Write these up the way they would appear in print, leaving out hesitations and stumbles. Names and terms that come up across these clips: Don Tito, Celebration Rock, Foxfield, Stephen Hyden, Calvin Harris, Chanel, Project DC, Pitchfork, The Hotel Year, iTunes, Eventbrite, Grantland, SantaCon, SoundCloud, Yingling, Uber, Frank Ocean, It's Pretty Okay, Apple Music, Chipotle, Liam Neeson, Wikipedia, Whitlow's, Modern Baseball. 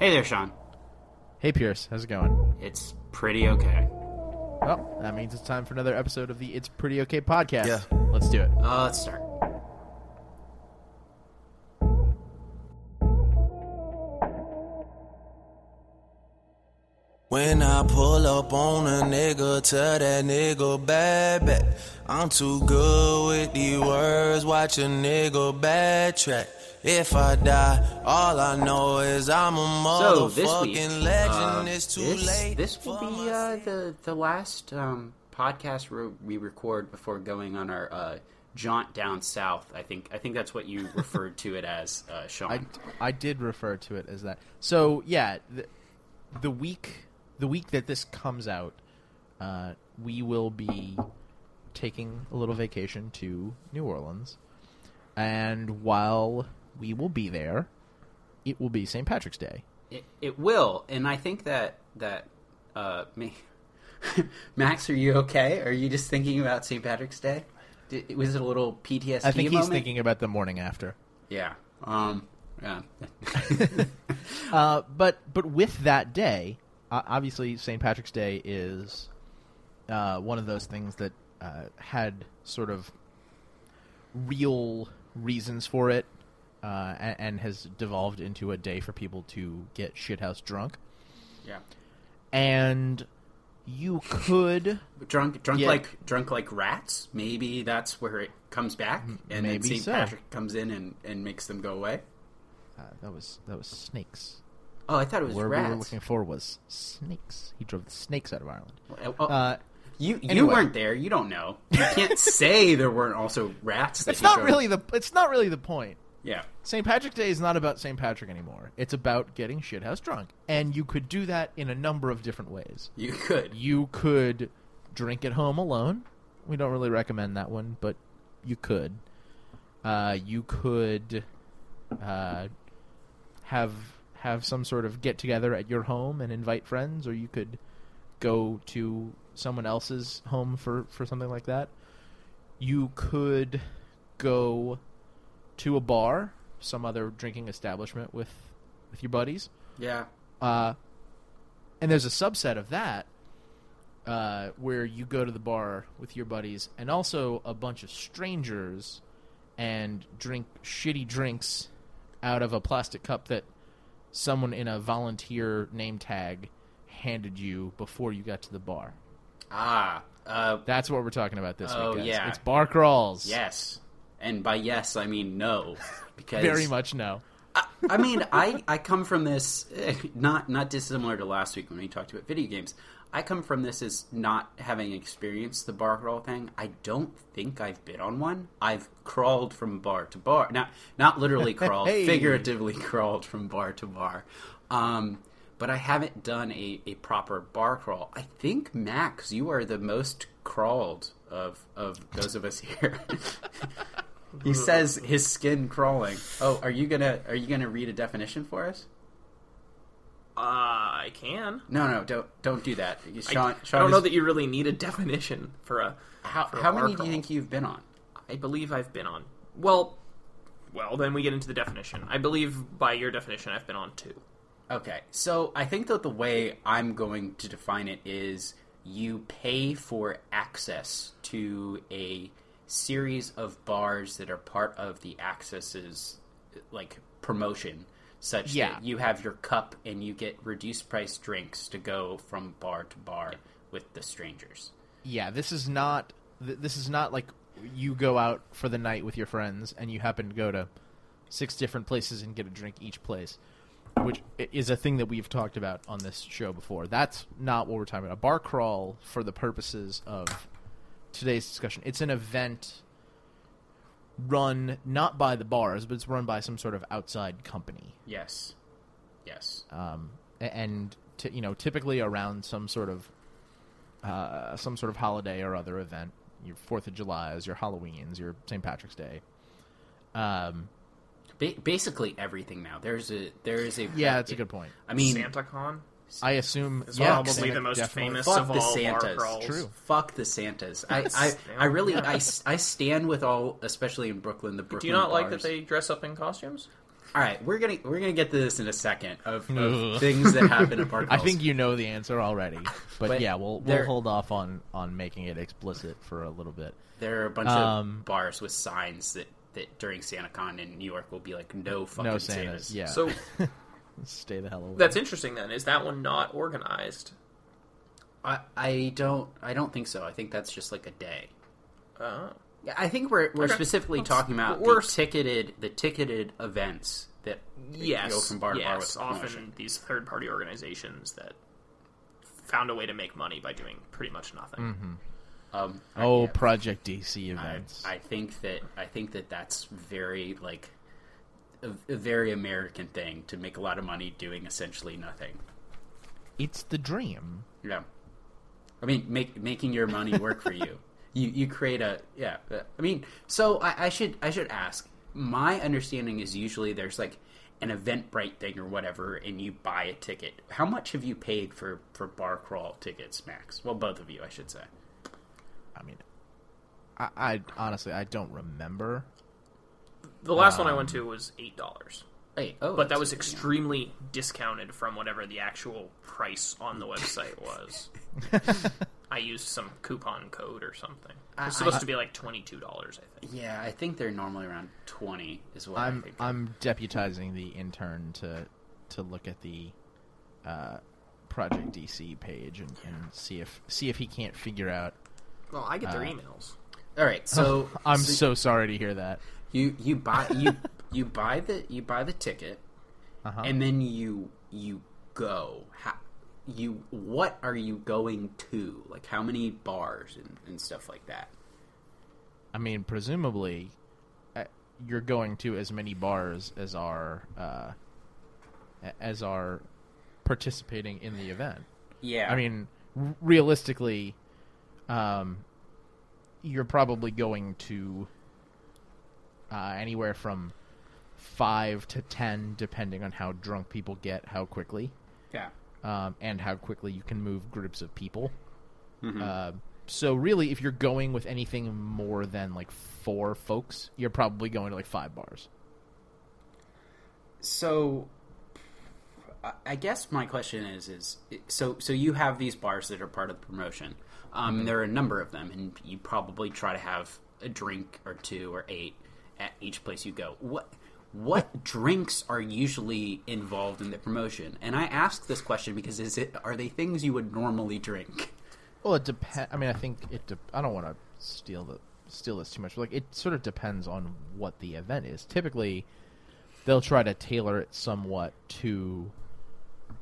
Hey there, Sean. Hey, Pierce. How's it going? It's pretty okay. Well, that means it's time for another episode of the It's Pretty Okay podcast. Yeah. Let's do it. Let's start. When I pull up on a nigga, tell that nigga bad back. I'm too good with the words, watch a nigga backtrack. If I die, all I know is I'm a motherfucking legend. It's too late. This will be the last podcast we record before going on our jaunt down south. I think that's what you referred to it as, Sean. I did refer to it as that. So yeah, the week that this comes out, we will be taking a little vacation to New Orleans, and while we will be there, it will be St. Patrick's Day. It will, and I think that me, Max, are you okay? Are you just thinking about St. Patrick's Day? Was it a little PTSD moment? I think he's thinking about the morning after. Yeah. Yeah. But with that day, obviously St. Patrick's Day is one of those things that had sort of real reasons for it, and has devolved into a day for people to get shithouse drunk. Yeah, and you could drunk like rats. Maybe that's where it comes back, and then St. Patrick comes in and makes them go away. That was snakes. Oh, I thought it was rats. What we were looking for was snakes. He drove the snakes out of Ireland. You weren't there. You don't know. You can't say there weren't also rats. It's not really the point. Yeah. St. Patrick's Day is not about St. Patrick anymore. It's about getting shithouse drunk, and you could do that in a number of different ways. You could drink at home alone. We don't really recommend that one, but you could. You could have some sort of get together at your home and invite friends, or you could go to someone else's home for something like that. You could go to a bar, some other drinking establishment with your buddies. Yeah. And there's a subset of that where you go to the bar with your buddies and also a bunch of strangers and drink shitty drinks out of a plastic cup that someone in a volunteer name tag handed you before you got to the bar. That's what we're talking about this week, guys. Yeah. It's bar crawls. Yes. And by yes, I mean no. Because very much no. I mean, I come from this, not dissimilar to last week when we talked about video games. I come from this as not having experienced the bar crawl thing. I don't think I've been on one. I've crawled from bar to bar. Now, not literally crawled, figuratively crawled from bar to bar. But I haven't done a proper bar crawl. I think, Max, you are the most crawled of those of us here. He says his skin crawling. Oh, are you gonna read a definition for us? I can. No, don't do that. Sean I don't know that you really need a definition for a how many do you think you've been on? I believe I've been on. Well, then we get into the definition. I believe by your definition, I've been on 2. Okay, so I think that the way I'm going to define it is you pay for access to a series of bars that are part of the Access's like promotion. Such that you have your cup and you get reduced price drinks to go from bar to bar with the strangers. Yeah, this is not like you go out for the night with your friends and you happen to go to 6 different places and get a drink each place, which is a thing that we've talked about on this show before. That's not what we're talking about. A bar crawl, for the purposes of today's discussion, it's an event run not by the bars, but it's run by some sort of outside company. Yes. And typically around some sort of holiday or other event, your 4th of July, your Halloween's, your St. Patrick's Day. Basically everything now. There is a yeah, that's a good point. I mean, SantaCon. I assume is probably the most famous of all bar crawls. True. Fuck the Santas. I really stand with all, especially in Brooklyn. The Brooklyn bars. Do you not like that they dress up in costumes? All right, we're gonna get to this in a second of things that happen at park. I think you know the answer already, but yeah, we'll hold off on making it explicit for a little bit. There are a bunch of bars with signs that during SantaCon in New York will be like no fucking no Santas. Yeah, so stay the hell away. That's interesting. Then is that one not organized? I don't think so. I think that's just like a day. Yeah, I think we're okay. Specifically talking about the ticketed events that go from bar to bar with often these third party organizations that found a way to make money by doing pretty much nothing. Mm-hmm. Project DC events. I think that that's very like a very American thing to make a lot of money doing essentially nothing. It's the dream. Yeah, I mean making your money work for you. You create a I mean, so I should ask. My understanding is usually there's like an Eventbrite thing or whatever, and you buy a ticket. How much have you paid for bar crawl tickets, Max? Well, both of you, I should say. I mean, I honestly I don't remember. The last one I went to was $8. But that was extremely discounted from whatever the actual price on the website was. I used some coupon code or something. It's supposed to be like $22, I think. Yeah, I think they're normally around 20 is what I think. I'm deputizing the intern to look at the Project DC page and see if he can't figure out. Well, I get their emails. All right, so I'm so sorry to hear that. You buy the ticket, and then you go. What are you going to? Like, how many bars and stuff like that? I mean, presumably, you're going to as many bars as are participating in the event. Yeah. I mean, realistically, you're probably going to anywhere from 5 to 10, depending on how drunk people get, how quickly. Yeah. And how quickly you can move groups of people. Mm-hmm. So really, if you're going with anything more than like 4 folks, you're probably going to like 5 bars. So I guess my question is so you have these bars that are part of the promotion. Mm-hmm. There are a number of them, and you probably try to have a drink or 2 or 8 at each place you go. What drinks are usually involved in the promotion? And I ask this question because are they things you would normally drink? Well, it depends. I mean, I think I don't want to steal this too much. But like, it sort of depends on what the event is. Typically, they'll try to tailor it somewhat to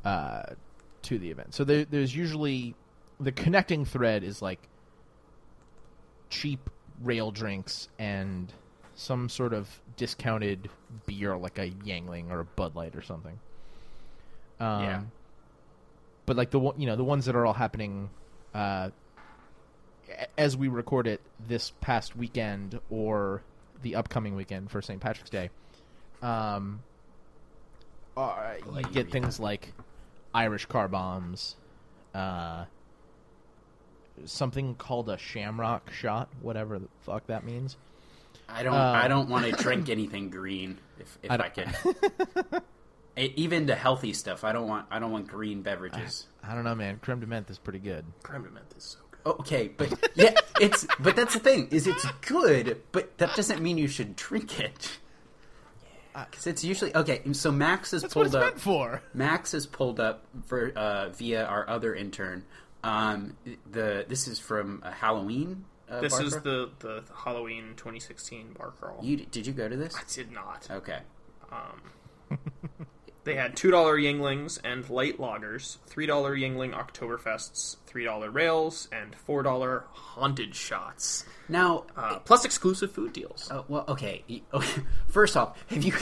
the event. So there's usually the connecting thread is like cheap rail drinks and some sort of discounted beer like a Yangling or a Bud Light or something. Yeah. But like the ones that are all happening as we record it this past weekend or the upcoming weekend for St. Patrick's Day, you get things like Irish car bombs, something called a shamrock shot, whatever the fuck that means. I don't want to drink anything green if I can. Even the healthy stuff. I don't want green beverages. I don't know, man. Creme de menthe is pretty good. Creme de menthe is so good. Oh, okay, but yeah, but that's the thing is it's good, but that doesn't mean you should drink it. Because it's usually okay. So Max has pulled up for via our other intern. This is from Halloween. This is the Halloween 2016 bar crawl. Did you go to this? I did not. Okay. They had $2 Yanglings and light lagers, $3 Yangling Oktoberfests, $3 rails, and $4 haunted shots. Now, plus exclusive food deals. Okay. First off, have you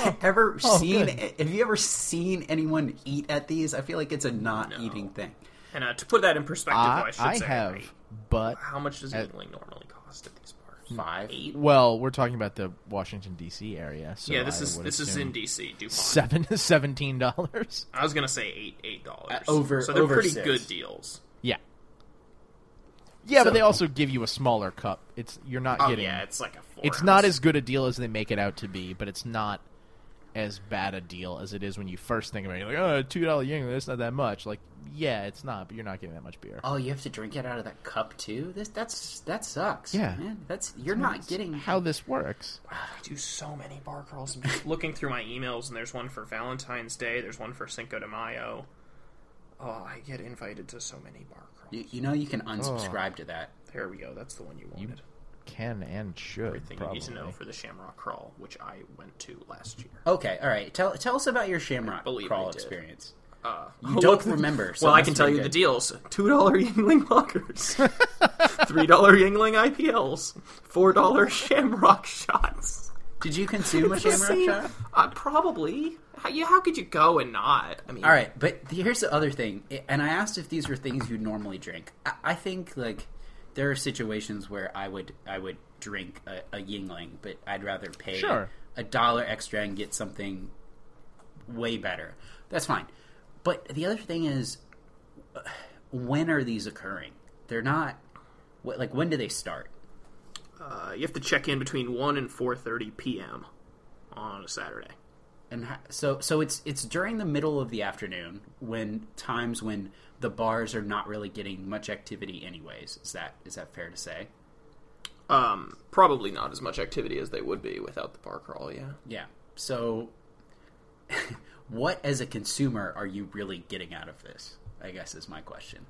ever seen anyone eat at these? I feel like it's a not-eating thing. And to put that in perspective, I should say. I have. Right? But how much does Yingling normally cost at these bars? 5, 8. Well, we're talking about the Washington D.C. area. So yeah, this is in D.C. DuPont. $17. I was gonna say $8. So they're pretty 6. Good deals. Yeah. Yeah, so, but they also give you a smaller cup. It's you're not getting. Yeah, it's like a 4. It's ounce. Not as good a deal as they make it out to be, but it's not. as bad a deal as it is when you first think about it. You're like, oh, $2 Yingling, that's not that much. Like, yeah, it's not, but you're not getting that much beer. Oh, you have to drink it out of that cup too? That sucks. Yeah. Man. That's not getting... how this works. Wow, I do so many bar crawls. I'm just looking through my emails, and there's one for Valentine's Day. There's one for Cinco de Mayo. Oh, I get invited to so many bar crawls. You know you can unsubscribe to that. There we go. That's the one you wanted. Can and should. Everything probably. You need to know for the Shamrock Crawl, which I went to last year. Okay, all right. Tell us about your Shamrock Crawl experience. You don't remember. So well, I can tell you the deals. $2 Yingling lockers. $3 Yingling IPLs. $4 Shamrock shots. Did you consume a Shamrock shot? Probably. How could you go and not? I mean, all right, but here's the other thing. And I asked if these were things you'd normally drink. I think, like... there are situations where I would drink a Yingling, but I'd rather pay $1 extra and get something way better. That's fine. But the other thing is, when are these occurring? They're not... like, when do they start? You have to check in between 1 and 4:30 p.m. on a Saturday. And so it's during the middle of the afternoon, when the bars are not really getting much activity anyways. Is that fair to say? Probably not as much activity as they would be without the bar crawl, yeah. Yeah. So what as a consumer are you really getting out of this? I guess is my question.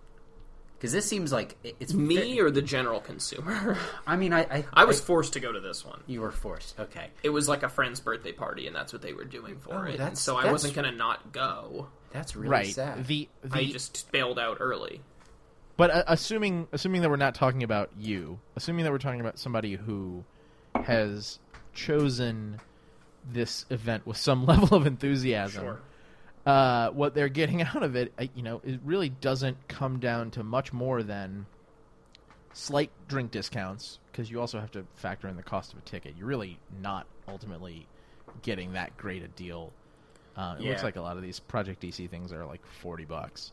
Because this seems like it's... me or the general consumer? I mean, I was forced to go to this one. You were forced, okay. It was like a friend's birthday party, and that's what they were doing for it. And so I wasn't going to not go. That's really sad. I just bailed out early. But assuming that we're not talking about you, assuming that we're talking about somebody who has chosen this event with some level of enthusiasm... Sure. What they're getting out of it, it really doesn't come down to much more than slight drink discounts, because you also have to factor in the cost of a ticket. You're really not ultimately getting that great a deal. It looks like a lot of these Project DC things are like $40.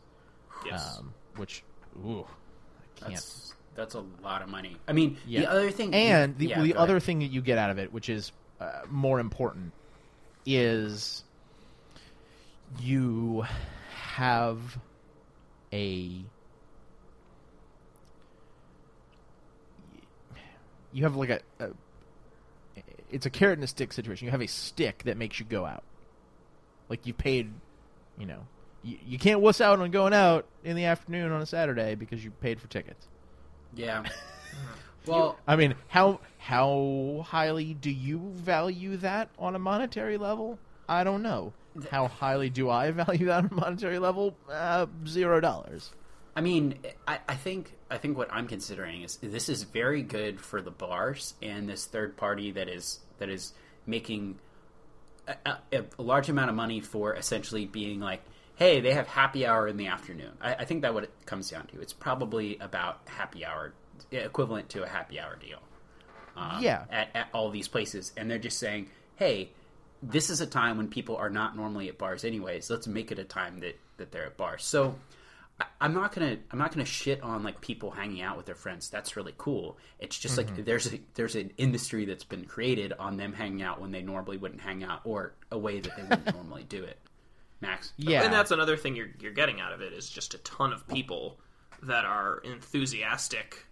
Yes. Which, I can't. That's a lot of money. I mean, the other thing... And the other thing that you get out of it, which is more important, is... you have it's a carrot and a stick situation. You have a stick that makes you go out. Like, you paid, you can't wuss out on going out in the afternoon on a Saturday because you paid for tickets. Yeah. Well, I mean, how highly do you value that on a monetary level? I don't know. How highly do I value that on a monetary level? $0. I mean, I think what I'm considering is this is very good for the bars and this third party that is making a large amount of money for essentially being like, hey, they have happy hour in the afternoon. I think that what it comes down to. It's probably about happy hour, equivalent to a happy hour deal. At all these places, and they're just saying, hey, this is a time when people are not normally at bars anyways. Let's make it a time that they're at bars. So I'm not gonna shit on like people hanging out with their friends. That's really cool. It's just like there's an industry that's been created on them hanging out when they normally wouldn't hang out, or a way that they wouldn't normally do it. Max. Yeah. And that's another thing you're getting out of it is just a ton of people that are enthusiastic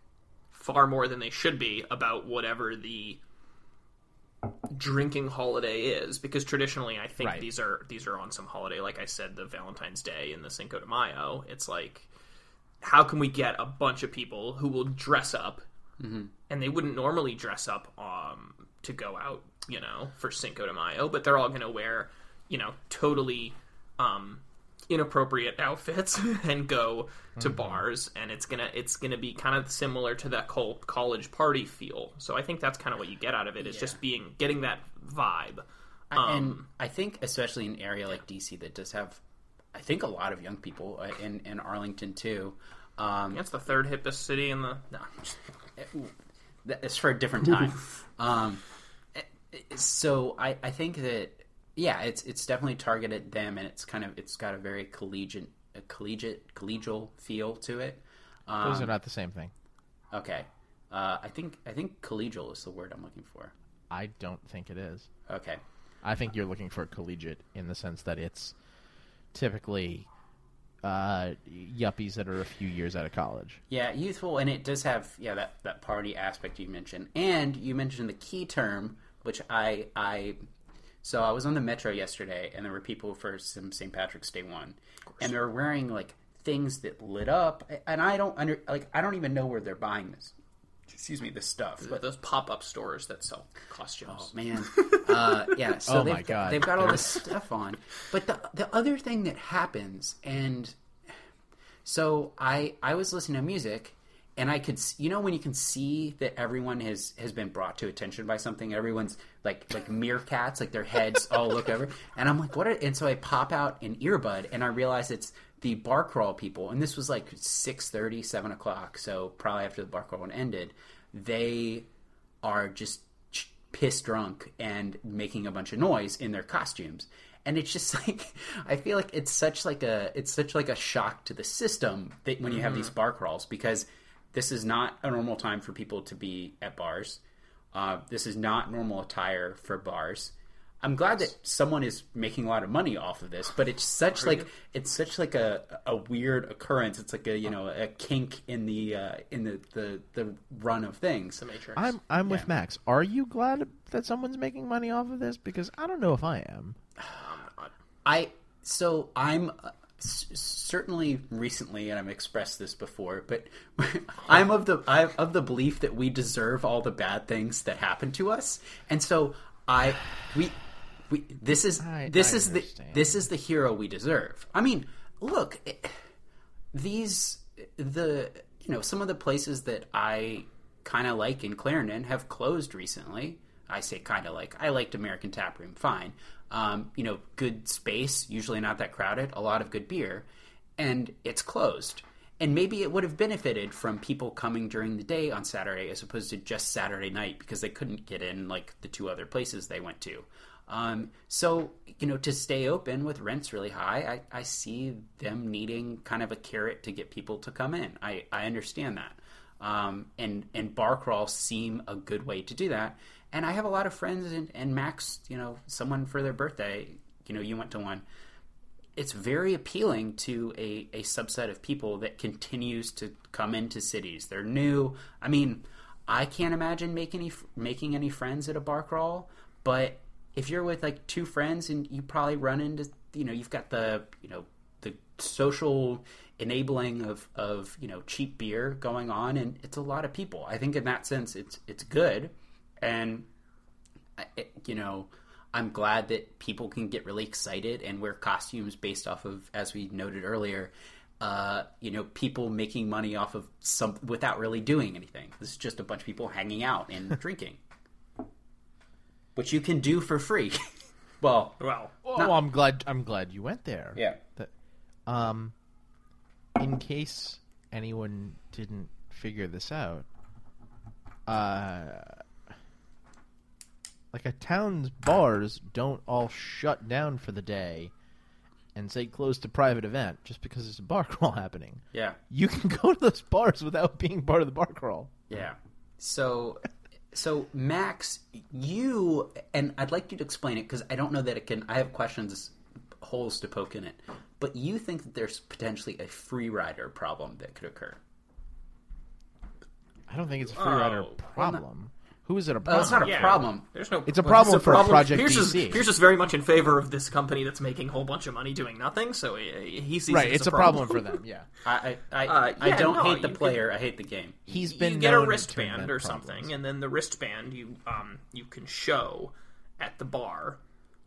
far more than they should be about whatever the drinking holiday is, because traditionally I think these are on some holiday, like I said, the Valentine's Day and the Cinco de Mayo. It's like, how can we get a bunch of people who will dress up and they wouldn't normally dress up to go out, for Cinco de Mayo, but they're all going to wear, totally inappropriate outfits and go to bars, and it's gonna be kind of similar to that whole college party feel. So I think that's kind of what you get out of it is just getting that vibe. And I think especially in an area like DC that does have, I think, a lot of young people, in Arlington too. That's the third hippest city in the... No, it's for a different time. So I think that. Yeah, it's definitely targeted them, and it's got a very collegial feel to it. Those are not the same thing. Okay, I think collegial is the word I'm looking for. I don't think it is. Okay, I think you're looking for a collegiate in the sense that it's typically yuppies that are a few years out of college. Yeah, youthful, and it does have that party aspect you mentioned. And you mentioned the key term, which So I was on the Metro yesterday, and there were people for some St. Patrick's Day one, and they're wearing like things that lit up, and I don't even know where they're buying this. Excuse me, this stuff. But those pop-up stores that sell costumes. Oh man, yeah. So they've got all this stuff on. But the other thing that happens, and so I was listening to music. And I could, when you can see that everyone has been brought to attention by something, everyone's like meerkats, like their heads all look over. And I'm like, what? And so I pop out an earbud, and I realize it's the bar crawl people. And this was like 6:30, 7 o'clock, so probably after the bar crawl one ended, they are just piss drunk and making a bunch of noise in their costumes. And it's just like, I feel like it's such like a shock to the system that when you have these bar crawls, because this is not a normal time for people to be at bars. This is not normal attire for bars. I'm glad that someone is making a lot of money off of this, but it's such a weird occurrence. It's like a kink in the run of things. The Matrix. I'm with Max. Are you glad that someone's making money off of this? Because I don't know if I am. I'm certainly recently, and I've expressed this before, but I'm of the belief that we deserve all the bad things that happen to us, and so this is the hero we deserve. I mean, look, some of the places that I kind of like in Clarendon have closed recently. I say kind of like. I liked American Tap Room fine. Good space, usually not that crowded, a lot of good beer, and it's closed. And maybe it would have benefited from people coming during the day on Saturday as opposed to just Saturday night because they couldn't get in like the two other places they went to. So to stay open with rents really high, I see them needing kind of a carrot to get people to come in. I understand that. And bar crawls seem a good way to do that. And I have a lot of friends, and Max, someone for their birthday, you went to one. It's very appealing to a subset of people that continues to come into cities. They're new. I mean, I can't imagine making any friends at a bar crawl, but if you're with like two friends and you probably run into, you've got the, the social enabling of cheap beer going on, and it's a lot of people. I think in that sense, it's good. And, I'm glad that people can get really excited and wear costumes based off of, as we noted earlier, people making money off of something without really doing anything. This is just a bunch of people hanging out and drinking, which you can do for free. I'm glad you went there. Yeah. In case anyone didn't figure this out, like a town's bars don't all shut down for the day and say close to private event just because there's a bar crawl happening. Yeah. You can go to those bars without being part of the bar crawl. Yeah. So Max, you – and I'd like you to explain it because I don't know that it can – I have questions, holes to poke in it. But you think that there's potentially a free rider problem that could occur. I don't think it's a free rider problem. Who is it a problem? Oh, it's not a problem. There's no. It's a problem for Project DC. Pierce is very much in favor of this company that's making a whole bunch of money doing nothing, so he sees it as a problem. It's a problem for them, yeah. I don't hate the player. I hate the game. He's been you get a wristband or something, and then the wristband you can show at the bar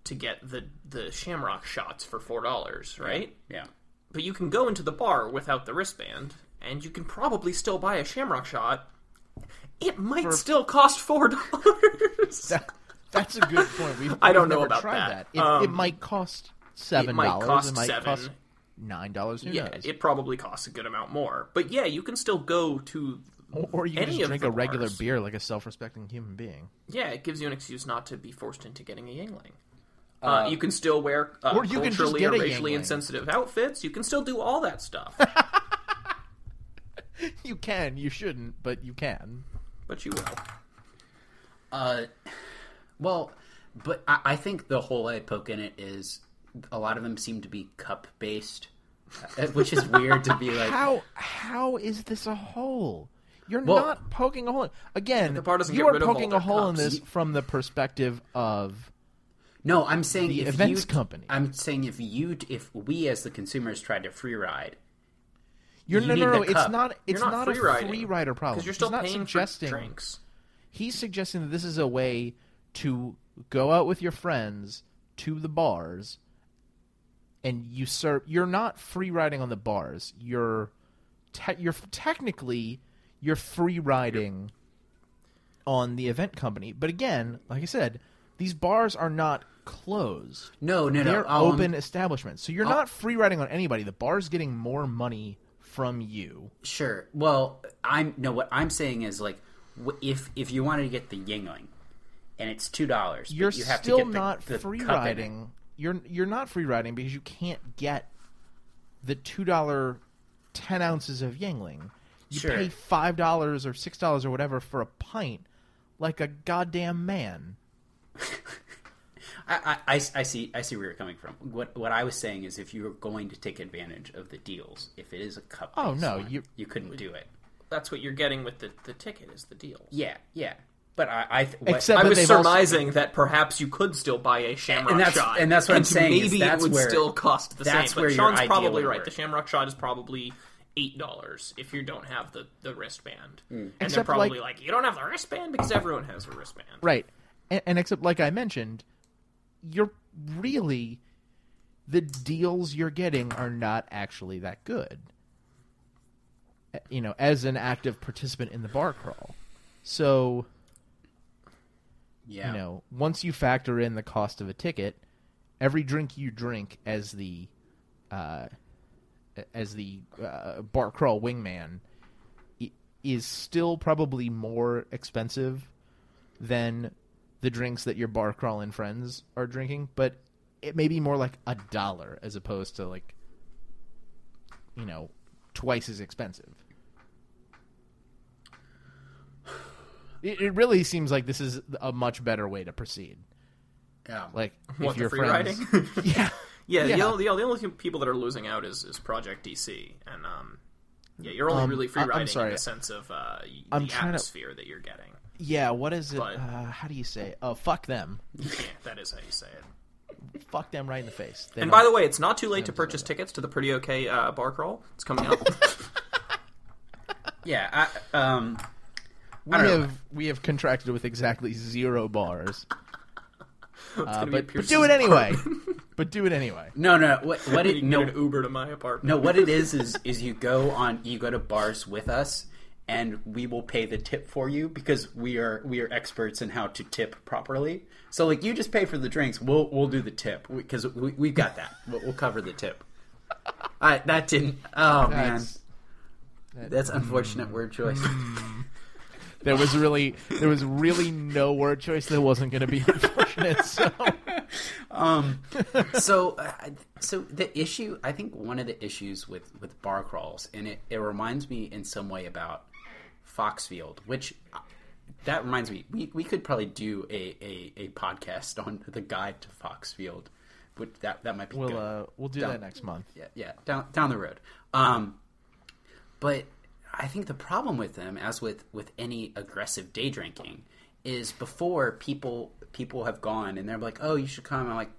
to get the Shamrock shots for $4, right? Yeah. But you can go into the bar without the wristband, and you can probably still buy a Shamrock shot. It might still cost $4. That's a good point. I don't know about that. It might cost $7. It might cost $9. Who knows? It probably costs a good amount more. But yeah, you can still go to or you can just drink a regular beer like a self-respecting human being. Yeah, it gives you an excuse not to be forced into getting a Yingling. You can still wear culturally or racially insensitive outfits. You can still do all that stuff. You can. You shouldn't, but you can. But you will. Well, But I think the hole I poke in it is a lot of them seem to be cup-based, which is weird to be like... How is this a hole? You're not poking a hole. Again, you are poking a hole in this from the perspective of... No, I'm saying the events company. I'm saying if we as the consumers tried to free ride, you need the cup. It's not a free rider problem. Because you're still paying for drinks. He's suggesting that this is a way to go out with your friends to the bars, and you're not free riding on the bars. You're technically free riding on the event company. But again, like I said, these bars are not closed. No. They're open establishments. So you're not free riding on anybody. The bar's getting more money from you. Sure. Well, what I'm saying is, like, if you wanted to get the Yingling and it's $2, you have to get the free riding. You're not free riding because you can't get the $2 10 ounces of Yingling. You pay $5 or $6 or whatever for a pint, like a goddamn man. I see where you're coming from. What I was saying is, if you were going to take advantage of the deals, if it is a cup, you couldn't do it. That's what you're getting with the ticket is the deal. Yeah. But I was surmising that perhaps you could still buy a Shamrock Shot, and that's what I'm saying. Maybe it would still cost the same. But Sean's probably right. The Shamrock Shot is probably $8 if you don't have the wristband, and they're probably like, you don't have the wristband because everyone has a wristband, right? And except, like I mentioned, the deals you're getting are not actually that good, as an active participant in the bar crawl. So, once you factor in the cost of a ticket, every drink you drink as the bar crawl wingman is still probably more expensive than the drinks that your bar crawling friends are drinking, but it may be more like $1 as opposed to twice as expensive. It really seems like this is a much better way to proceed. Yeah, like if you're friends, riding? yeah. The only people that are losing out is Project DC, and you're only really free riding in the sense of the atmosphere that you're getting. Yeah, what is it? But, how do you say it? Oh, fuck them. Yeah, that is how you say it. Fuck them right in the face. They and by the way, it's not too late to purchase tickets to the Pretty Okay bar crawl. It's coming up. Yeah, we have contracted with exactly 0 bars. But do it anyway. No. What it no an Uber to my apartment. No, what it is you go to bars with us, and we will pay the tip for you because we are experts in how to tip properly. So like, you just pay for the drinks, we'll do the tip because we've got that. We'll cover the tip. That's unfortunate word choice. There was really no word choice that wasn't going to be unfortunate. So the issue, I think one of the issues with bar crawls, and it reminds me in some way about Foxfield, which that reminds me, we could probably do a podcast on the guide to Foxfield, but that might be good. We'll do that next month. Yeah, down the road. But I think the problem with them, as with any aggressive day drinking, is before people have gone and they're like, oh, you should come. I'm like,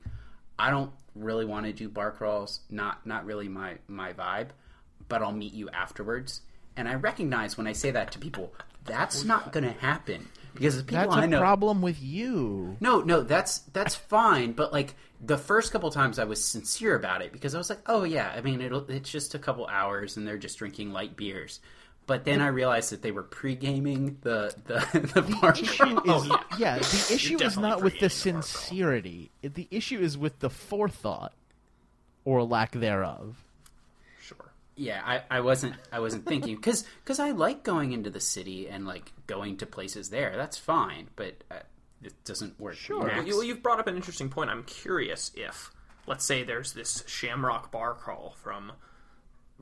I don't really want to do bar crawls, not really my vibe, but I'll meet you afterwards. And I recognize when I say that to people, that's not going to happen because the people I know. That's a problem with you. No, that's fine. But like the first couple of times, I was sincere about it because I was like, oh yeah, I mean it's just a couple hours and they're just drinking light beers. But then I realized that they were pre-gaming the bar crawl. The issue is not with the sincerity. The issue is with the forethought or lack thereof. Sure. Yeah, I wasn't thinking because I like going into the city and like going to places there. That's fine, but it doesn't work. Sure. You've brought up an interesting point. I'm curious if, let's say, there's this Shamrock bar crawl from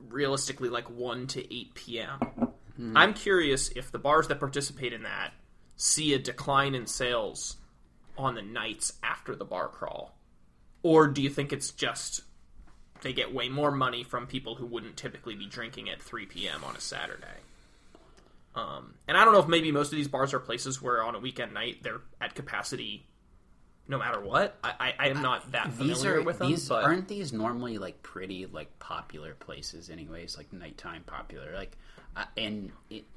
realistically like 1 to 8 p.m. Mm-hmm. I'm curious if the bars that participate in that see a decline in sales on the nights after the bar crawl? Or do you think it's just they get way more money from people who wouldn't typically be drinking at 3 p.m. on a Saturday? And I don't know if maybe most of these bars are places where on a weekend night they're at capacity no matter what. I am not that familiar with them. But aren't these normally like pretty like popular places anyways, like nighttime popular? Like and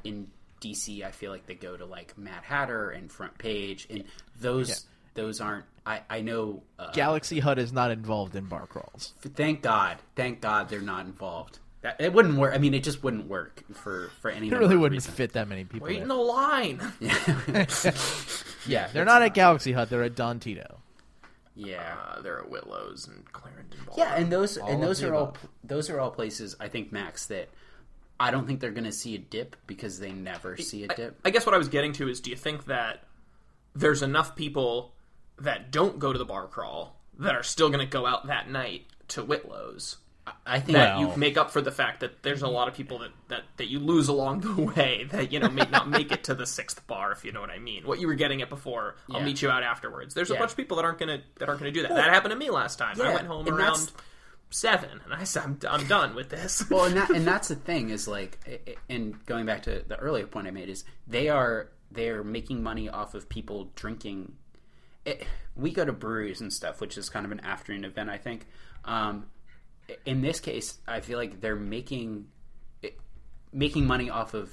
in DC, I feel like they go to like Mad Hatter and Front Page, and those those aren't. I know Galaxy Hut is not involved in bar crawls. Thank God they're not involved. It wouldn't work. I mean, it just wouldn't work for any. It really wouldn't fit that many people. Wait in the line. Yeah, they're not at Galaxy Hut. They're at Don Tito. Yeah, they're at Whitlow's and Clarendon Ball. Yeah, and those are all places. I think, Max, that I don't think they're going to see a dip because they never see a dip. I guess what I was getting to is, do you think that there's enough people that don't go to the bar crawl that are still going to go out that night to Whitlow's? I think that you make up for the fact that there's a lot of people that you lose along the way that, you know, may not make it to the sixth bar, if you know what I mean. What you were getting at before, I'll meet you out afterwards. There's a bunch of people that aren't gonna do that. Well, that happened to me last time. Yeah, I went home around 7, and I said, I'm done with this. Well, and that's the thing is, like, and going back to the earlier point I made, is they're making money off of people drinking. We go to breweries and stuff, which is kind of an afternoon event, I think. In this case, I feel like they're making money off of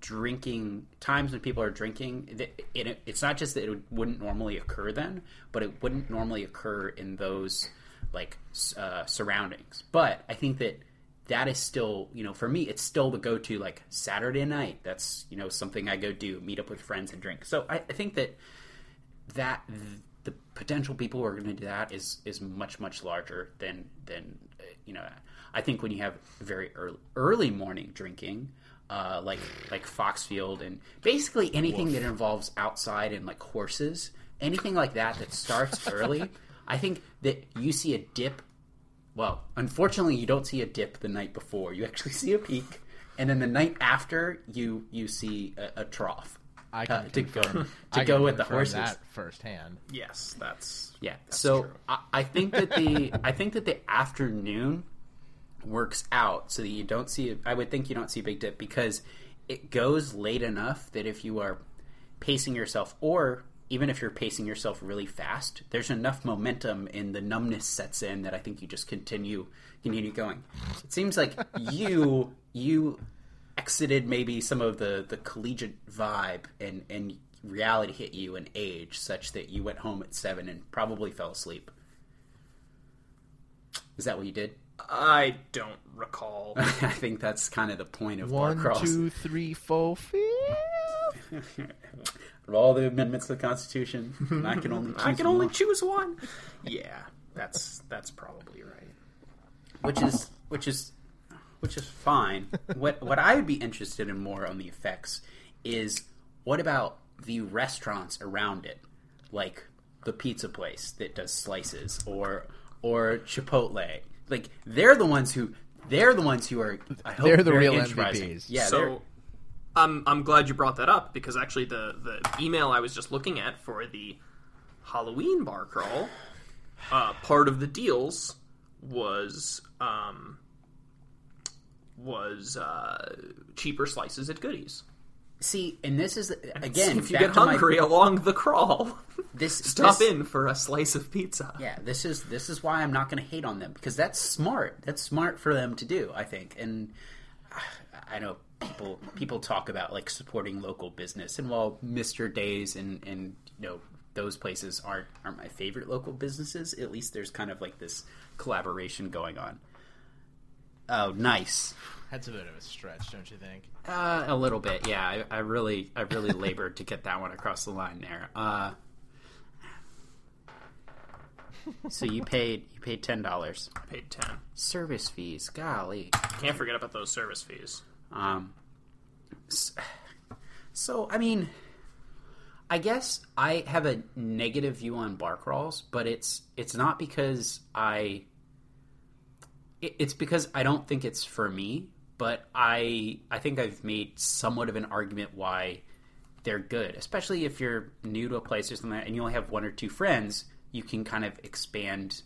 drinking times when people are drinking. It's not just that it wouldn't normally occur then, but it wouldn't normally occur in those like surroundings. But I think that is still, you know, for me, it's still the go-to like Saturday night. That's, you know, something I go do, meet up with friends and drink. So I think that the potential people who are going to do that is much larger than you know. I think when you have very early morning drinking, like Foxfield and basically anything that involves outside and like horses, anything like that starts early, I think that you see a dip. Well, unfortunately, you don't see a dip the night before. You actually see a peak, and then the night after, you see a trough. I can go with the horses that firsthand. Yes, that's so true. I think that the afternoon works out so that you don't see. I would think you don't see a big dip because it goes late enough that if you are pacing yourself, or even if you're pacing yourself really fast, there's enough momentum and the numbness sets in that I think you just continue going. It seems like you exited maybe some of the collegiate vibe and reality hit you in age such that you went home at 7 and probably fell asleep. Is that what you did? I don't recall. I think that's kind of the point of bar crawls. 1, 2, 3, 4, 5. Of all the amendments to the Constitution, I can only choose one. Yeah, that's probably right. Which is fine. What I would be interested in more on the effects is, what about the restaurants around it, like the pizza place that does slices or Chipotle? Like they're the ones who are. I hope they're the real MVPs. Yeah. So I'm glad you brought that up, because actually the email I was just looking at for the Halloween bar crawl, part of the deals was. Cheaper slices at Goodies. See, and this is, again... If you get hungry along the crawl, stop in for a slice of pizza. Yeah, this is why I'm not going to hate on them, because that's smart. That's smart for them to do, I think. And I know people talk about, like, supporting local business, and while Mr. Day's and you know, those places aren't my favorite local businesses, at least there's kind of, like, this collaboration going on. Oh, nice. That's a bit of a stretch, don't you think? A little bit, yeah. I really labored to get that one across the line there. So you paid $10. I paid $10. Service fees, golly. Can't forget about those service fees. So I mean, I guess I have a negative view on bar crawls, but it's not because It's because I don't think it's for me, but I think I've made somewhat of an argument why they're good, especially if you're new to a place or something like that, and you only have one or two friends, you can kind of expand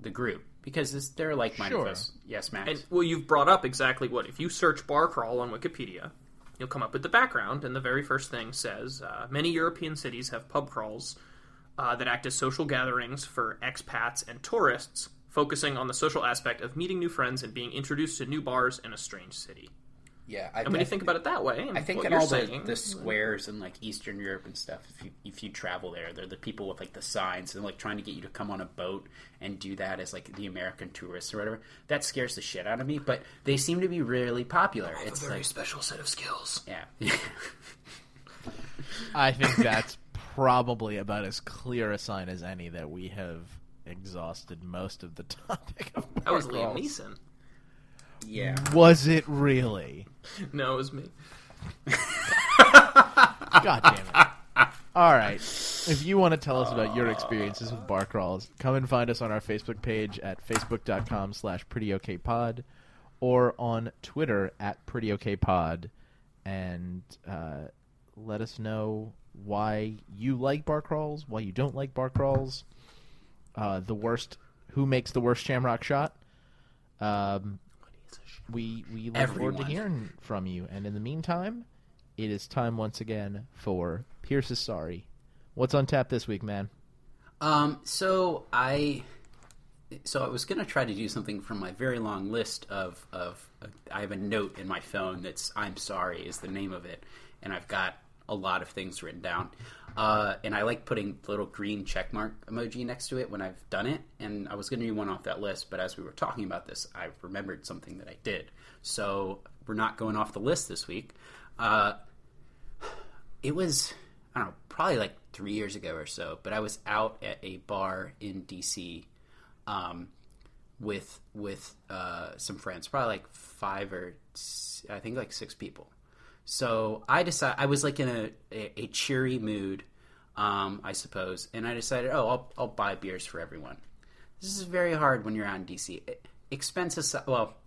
the group because this, they're like-minded. Sure. Yes, Max. And, well, you've brought up exactly what, if you search bar crawl on Wikipedia, you'll come up with the background, and the very first thing says, many European cities have pub crawls that act as social gatherings for expats and tourists, focusing on the social aspect of meeting new friends and being introduced to new bars in a strange city. Yeah, I mean, you think about it that way. I think in all the squares in like Eastern Europe and stuff, if you travel there, they're the people with like the signs and like trying to get you to come on a boat and do that as like the American tourists or whatever. That scares the shit out of me, but they seem to be really popular. I have it's a very like, special set of skills. Yeah. I think that's probably about as clear a sign as any that we have exhausted most of the topic of that was Liam Neeson. Yeah. Was it really? No, it was me. God damn it. All right. If you want to tell us about your experiences with bar crawls, come and find us on our Facebook page at facebook.com/prettyokpod or on Twitter at prettyokpod, and let us know why you like bar crawls, why you don't like bar crawls, who makes the worst shamrock shot. We look forward to hearing from you. And in the meantime, it is time once again for Pierce is Sorry. What's on tap this week, man? So I was going to try to do something from my very long list of I have a note in my phone that's I'm sorry is the name of it. And I've got a lot of things written down. And I like putting the little green checkmark emoji next to it when I've done it. And I was going to do one off that list, but as we were talking about this, I remembered something that I did. So we're not going off the list this week. It was, I don't know, probably like 3 years ago or so, but I was out at a bar in DC with some friends, probably like six people. So I decided I was like in a cheery mood, I suppose, and I decided, I'll buy beers for everyone. This is very hard when you're out in DC. It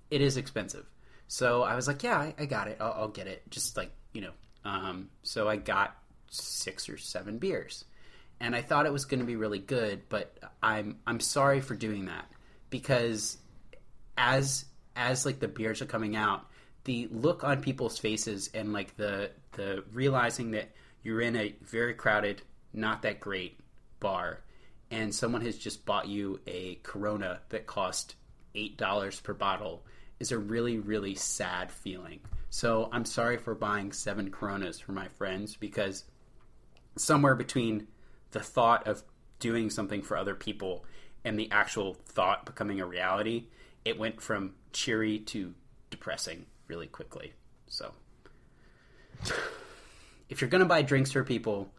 is expensive. So I was like, yeah, I got it. I'll get it. Just like, you know. So I got 6 or 7 beers, and I thought it was going to be really good, but I'm sorry for doing that because as like the beers are coming out, the look on people's faces and like the realizing that you're in a very crowded, not that great bar, and someone has just bought you a Corona that cost $8 per bottle is a really, really sad feeling. So I'm sorry for buying 7 Coronas for my friends, because somewhere between the thought of doing something for other people and the actual thought becoming a reality, it went from cheery to depressing really quickly. So if you're going to buy drinks for people,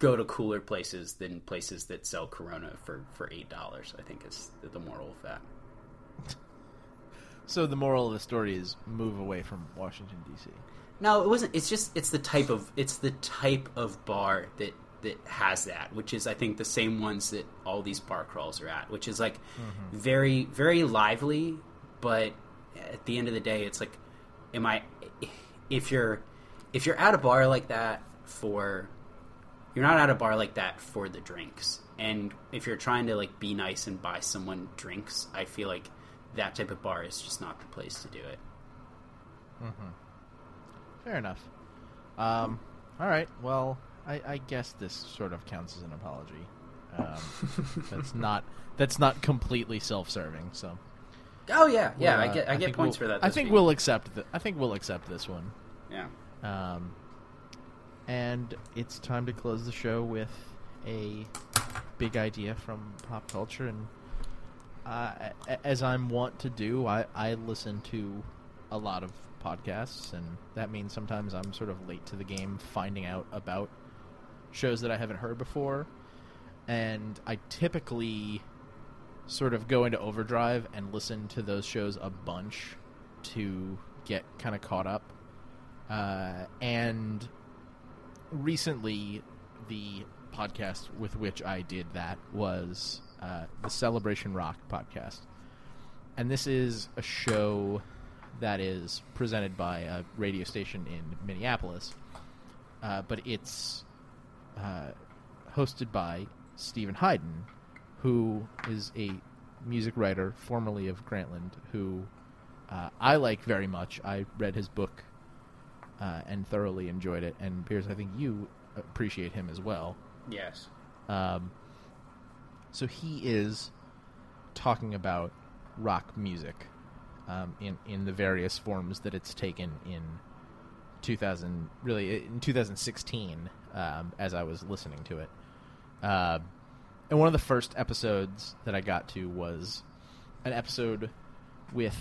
go to cooler places than places that sell Corona for $8, I think is the moral of that. So the moral of the story is move away from Washington, D.C. No, it wasn't. It's just, it's the type of bar that has that, which is, I think, the same ones that all these bar crawls are at, which is like very, very lively, but at the end of the day, it's like, you're not at a bar like that for the drinks. And if you're trying to like be nice and buy someone drinks, I feel like that type of bar is just not the place to do it. Fair enough. All right. Well, I guess this sort of counts as an apology. That's not completely self-serving. So. Oh yeah. Well, I get points for that. I think we'll accept this one. Yeah. And it's time to close the show with a big idea from pop culture, and as I'm wont to do, I listen to a lot of podcasts, and that means sometimes I'm sort of late to the game finding out about shows that I haven't heard before, and I typically sort of go into overdrive and listen to those shows a bunch to get kind of caught up. And recently, the podcast with which I did that was the Celebration Rock podcast. And this is a show that is presented by a radio station in Minneapolis but it's hosted by Stephen Hyden, who is a music writer formerly of Grantland, who I like very much. I read his book and thoroughly enjoyed it. And Piers, I think you appreciate him as well. Yes. So he is talking about rock music in the various forms that it's taken in 2016 as I was listening to it. And one of the first episodes that I got to was an episode with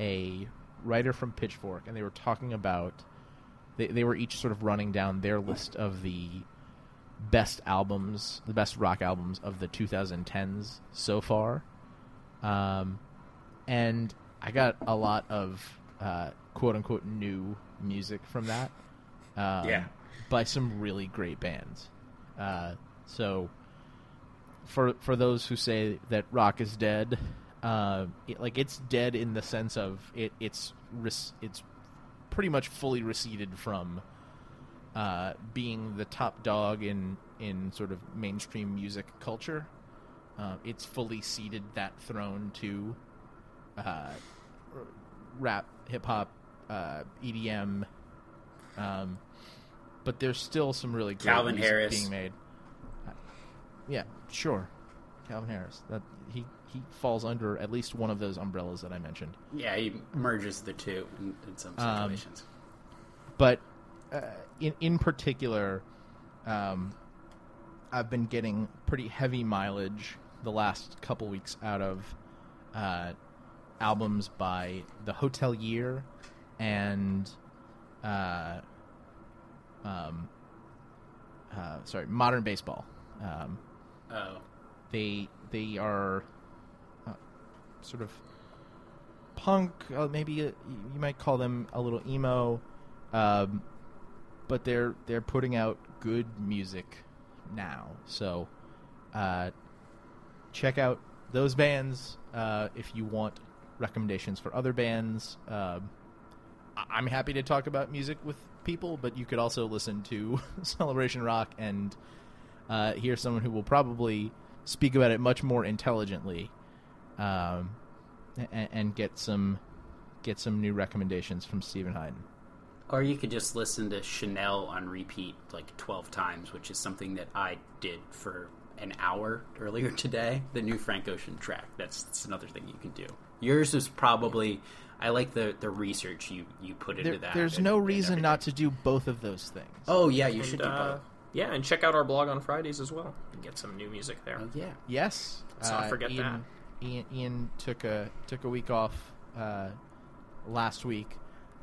a writer from Pitchfork, and they were talking about they were each sort of running down their list of the best albums, the best rock albums of the 2010s so far. And I got a lot of quote-unquote new music from that by some really great bands. So for those who say that rock is dead, it's dead in the sense of it's pretty much fully receded from being the top dog in sort of mainstream music culture. It's fully ceded that throne to rap, hip hop, EDM, but there's still some really great Calvin music Harris. Being made. Yeah, sure, Calvin Harris. That he falls under at least one of those umbrellas that I mentioned. Yeah, he merges the two in some situations. But in particular, I've been getting pretty heavy mileage the last couple weeks out of albums by The Hotel Year and Modern Baseball. They are sort of punk, maybe you might call them a little emo, but they're putting out good music now. So check out those bands if you want recommendations for other bands. I'm happy to talk about music with people, but you could also listen to Celebration Rock and hear someone who will probably speak about it much more intelligently, and get some new recommendations from Stephen Hyden. Or you could just listen to Chanel on repeat like 12 times, which is something that I did for an hour earlier today. The new Frank Ocean track. That's another thing you can do. Yours is probably... I like the research you put into that. There's no reason not to do both of those things. Oh, yeah, you should do both. Yeah, and check out our blog on Fridays as well and get some new music there. Oh, yeah. Yes. Let's not forget that. Ian took a week off last week,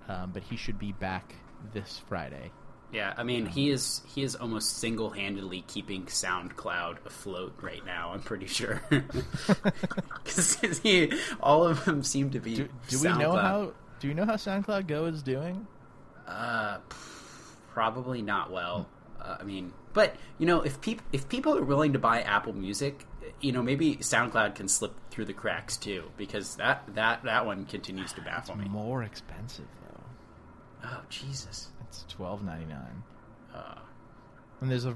but he should be back this Friday. Yeah, I mean, he is almost single-handedly keeping SoundCloud afloat right now, I'm pretty sure. Because all of them seem to be SoundCloud. Do we know how SoundCloud Go is doing? Probably not well. I mean, but, you know, if people are willing to buy Apple Music, you know, maybe SoundCloud can slip through the cracks, too, because that one continues to baffle me. It's more expensive, though. Oh, Jesus. It's $12.99. And there's a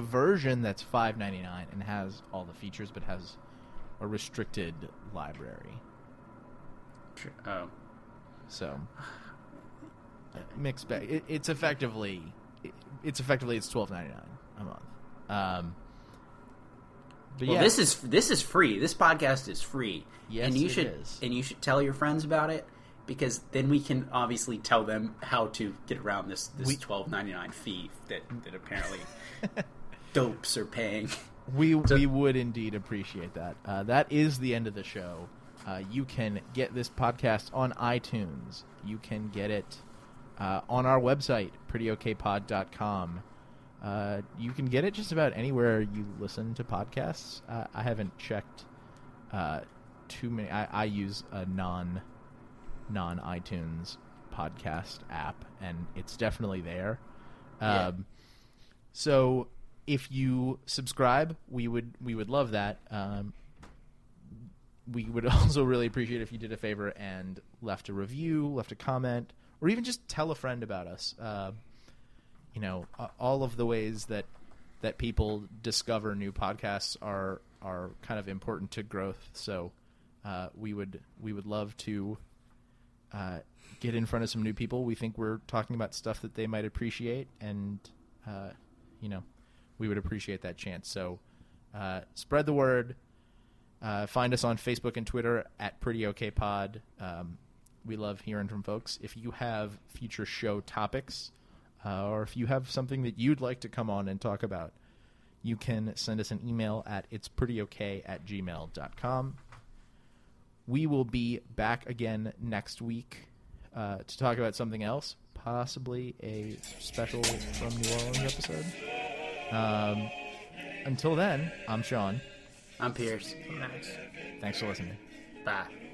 version that's $5.99 and has all the features, but has a restricted library. Oh. So, mixed bag. It's $12.99 a month. This is free. This podcast is free. Yes, and it is. And you should tell your friends about it, because then we can obviously tell them how to get around this $12.99 fee that apparently dopes are paying. We would indeed appreciate that. That is the end of the show. You can get this podcast on iTunes. You can get it on our website, prettyokpod.com. You can get it just about anywhere you listen to podcasts. I haven't checked too many. I use a non-iTunes podcast app, and it's definitely there. So if you subscribe, we would love that. We would also really appreciate if you did a favor and left a review, left a comment, or even just tell a friend about us. you know, all of the ways that people discover new podcasts are kind of important to growth. So we would love to get in front of some new people. We think we're talking about stuff that they might appreciate, and you know, we would appreciate that chance. So spread the word. Find us on Facebook and Twitter at Pretty Okay Pod. We love hearing from folks. If you have future show topics, or if you have something that you'd like to come on and talk about, you can send us an email at itsprettyoK@gmail.com. We will be back again next week to talk about something else, possibly a special from New Orleans episode. Until then, I'm Sean. I'm Pierce. Thanks for listening. Bye.